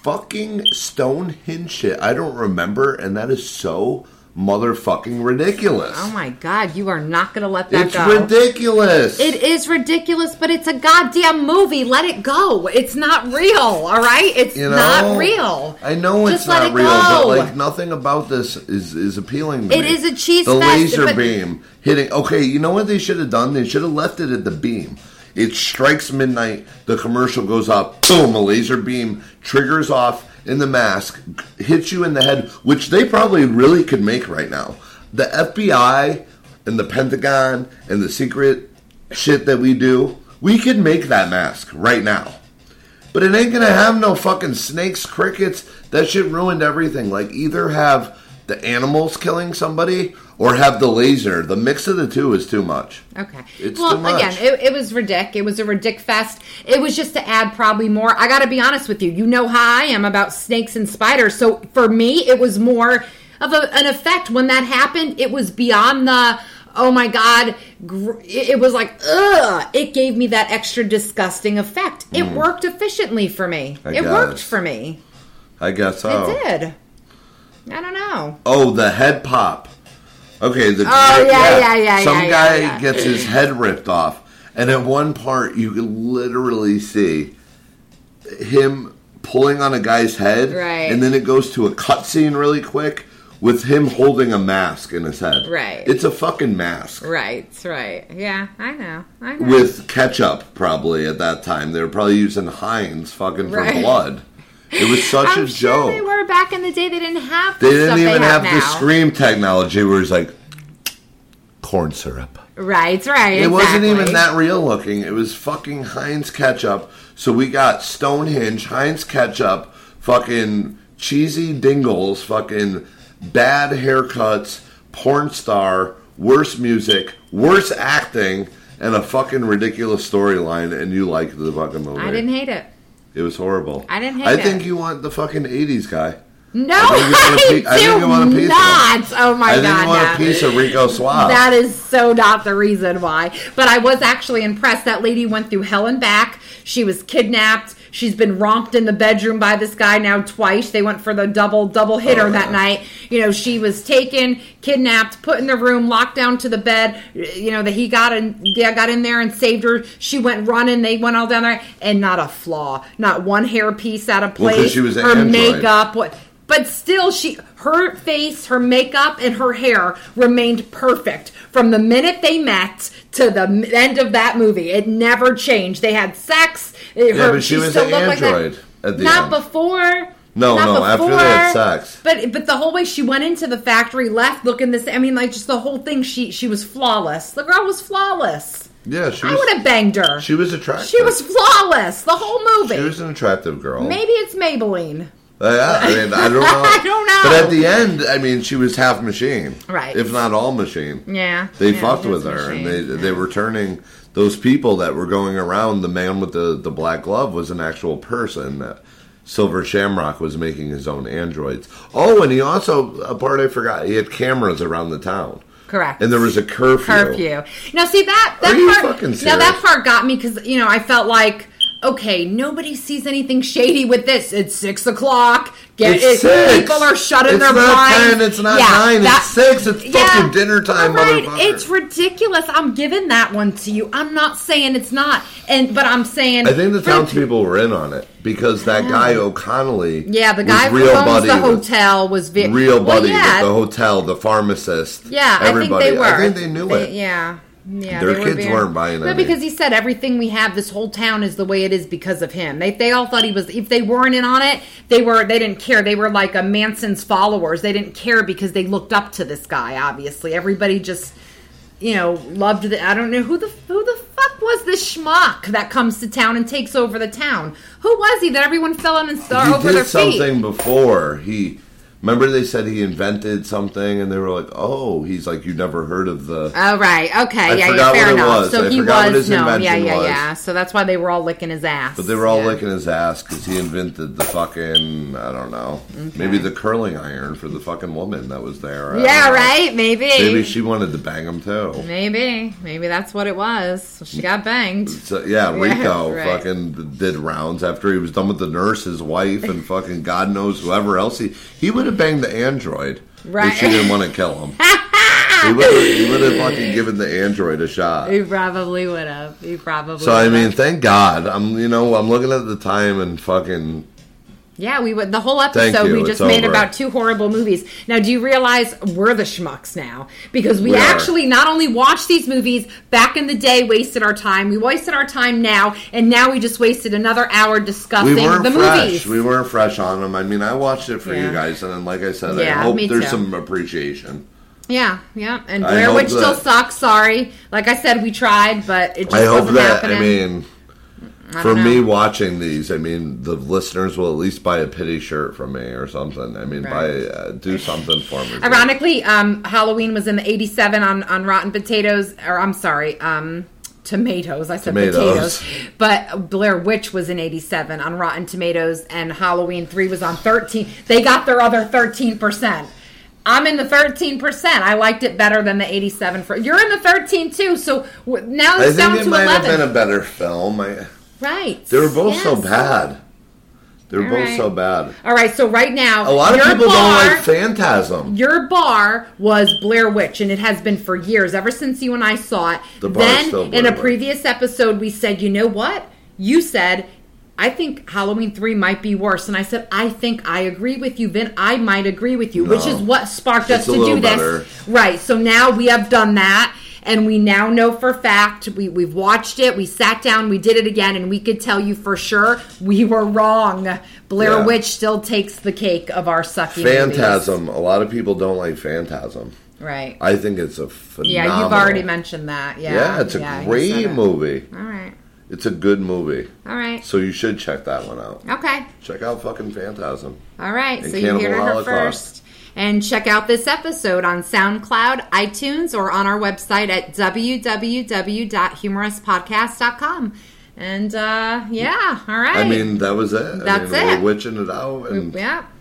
fucking Stonehenge shit. I don't remember, and that is so motherfucking ridiculous. Oh my God, you are not going to let that go. It's ridiculous. It is ridiculous, but it's a goddamn movie. Let it go. It's not real, all right? It's not real. I know it's not real, but like nothing about this is appealing to me. It is a cheese fest. The laser beam hitting. Okay, you know what they should have done? They should have left it at the beam. It strikes midnight, the commercial goes up, boom, a laser beam triggers off in the mask, hits you in the head, which they probably really could make right now. The FBI and the Pentagon and the secret shit that we do We could make that mask right now. But it ain't going to have no fucking snakes, crickets. That shit ruined everything. Like, either have the animals killing somebody or have the laser. The mix of the two is too much. Okay. It's too much. Again, it was ridiculous. It was a ridiculous fest. It was just to add probably more. I got to be honest with you. You know how I am about snakes and spiders. So, for me, it was more of an effect. When that happened, it was beyond the... Oh my God, it was like, ugh, it gave me that extra disgusting effect. It worked efficiently for me. It worked for me. I guess so. It did. I don't know. Oh, the head pop. Okay. Some guy gets his head ripped off. And at one part, you can literally see him pulling on a guy's head. Right. And then it goes to a cutscene really quick. With him holding a mask in his head. Right. It's a fucking mask. Right. Yeah, I know. With ketchup, probably, at that time. They were probably using Heinz fucking for blood. It was such a joke. They were back in the day. They didn't have the stuff they have now. They didn't even have the Scream technology where it's like, corn syrup. Right. It wasn't even that real looking. It was fucking Heinz ketchup. So we got Stonehenge, Heinz ketchup, fucking cheesy dingles, fucking... bad haircuts, porn star, worse music, worse acting, and a fucking ridiculous storyline, and you liked the fucking movie. I didn't hate it. It was horrible. I didn't hate it. I think you want the fucking 80s guy. No, I do not. Oh my God. I think you want a piece of Rico Suave. That is so not the reason why. But I was actually impressed. That lady went through hell and back. She was kidnapped. She's been romped in the bedroom by this guy now twice. They went for the double hitter that night. You know, she was taken, kidnapped, put in the room, locked down to the bed. You know, that he got in there and saved her. She went running. They went all down there. And not a flaw. Not one hair piece out of place. Well, she was an android. Makeup. But still, her face, her makeup, and her hair remained perfect from the minute they met to the end of that movie. It never changed. They had sex. But she was an android at the end. Not before. No, after that sucks. But the whole way she went into the factory, left looking this. I mean, like just the whole thing. She was flawless. The girl was flawless. Yeah, I would have banged her. She was attractive. She was flawless. The whole movie. She was an attractive girl. Maybe it's Maybelline. I don't know. But at the end, I mean, she was half machine, right? If not all machine. Yeah. They fucked with her, machine. And they were turning those people that were going around. The man with the black glove was an actual person. Silver Shamrock was making his own androids. Oh, and he also, a part I forgot, he had cameras around the town. Correct. And there was a curfew. Now, see that are part. You fucking serious? Now that part got me because I felt like. Okay, nobody sees anything shady with this. It's 6:00. People are shutting their blinds. 10, it's not 9. It's 6. It's fucking dinner time, right. Motherfucker. It's ridiculous. I'm giving that one to you. I'm not saying it's not, but I'm saying I think the townspeople were in on it because that guy O'Connelly, the guy who owns the hotel was real buddy with the hotel, the pharmacist, everybody. I think they were. I think they knew it. Yeah. Yeah, their kids weren't buying it. But because he said everything we have, this whole town is the way it is because of him. They all thought he was. If they weren't in on it, they didn't care. They were like a Manson's followers. They didn't care because they looked up to this guy. Obviously, everybody just loved it. I don't know who the fuck was this schmuck that comes to town and takes over the town. Who was he that everyone fell on and started over their feet? He did something before he. Remember they said he invented something, and they were like, oh, he's like, you never heard of the... Oh, right. Okay. I forgot what it was. So I forgot what his invention was. Yeah. So that's why they were all licking his ass. But they were all licking his ass because he invented the fucking, I don't know, maybe the curling iron for the fucking woman that was there. Right? Maybe she wanted to bang him, too. Maybe that's what it was. She got banged. So, Rico fucking did rounds after he was done with the nurse, his wife, and fucking God knows whoever else he would have banged the android if she didn't want to kill him. He would have fucking given the android a shot. He probably would have. So, I mean, thank God. I'm looking at the time and fucking... Yeah, the whole episode we just made about two horrible movies. Now, do you realize we're the schmucks now? Because we actually not only watched these movies back in the day, wasted our time. We wasted our time now, and now we just wasted another hour discussing the movies. We weren't fresh on them. I mean, I watched it for you guys, and then, like I said, I hope there's some appreciation. Yeah, yeah. And Blair Witch still sucks, sorry. Like I said, we tried, but it just wasn't happening. For me watching these, the listeners will at least buy a pity shirt from me or something. Do something for me. Ironically, Halloween was in the 87 on Rotten Potatoes, or I'm sorry, Tomatoes. I said Tomatoes. Potatoes. But Blair Witch was in 87 on Rotten Tomatoes, and Halloween 3 was on 13. They got their other 13%. I'm in the 13%. I liked it better than the 87. You're in the 13 too, so now it's down to 11. I think it might have been a better film. Right. They were both so bad. All right, so right now, a lot of people don't like Phantasm. Your bar was Blair Witch, and it has been for years, ever since you and I saw it. The bar is still Blair Witch. A previous episode, we said, you know what? You said, I think Halloween 3 might be worse. And I said, I think I agree with you, Vin. I might agree with you, which is what sparked us to do this. Right, so now we have done that. And we now know for a fact, we've watched it, we sat down, we did it again, and we could tell you for sure we were wrong. Blair Witch still takes the cake of our sucky Phantasm. Movies. A lot of people don't like Phantasm. Right. I think it's a phenomenal... Yeah, you've already mentioned that. Yeah, it's a great movie. All right. It's a good movie. All right. So you should check that one out. Okay. Check out fucking Phantasm. All right, so you hear her first. And check out this episode on SoundCloud, iTunes, or on our website at www.humourouspodcast.com. And, all right. That was it. That's it. We're witching it out. And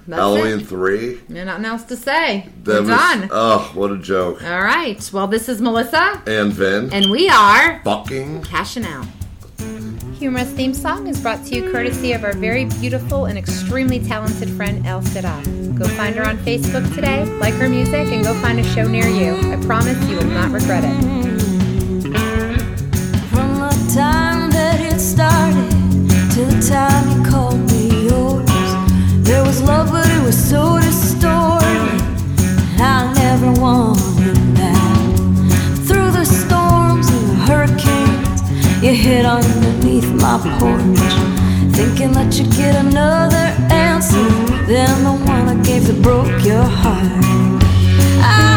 Halloween 3. There's nothing else to say. We're done. Oh, what a joke. All right. Well, this is Melissa. And Vin. And we are... Fucking... Cashing out. Humorous theme song is brought to you courtesy of our very beautiful and extremely talented friend El Sira. Go find her on Facebook today, like her music, and go find a show near you. I promise you will not regret it. From the time that it started to the time you called me yours, there was love, but it was so distorted. I never wanted that. Through the storms and the hurricanes, you hid underneath my porch, thinking that you'd get another answer than the one I gave that broke your heart.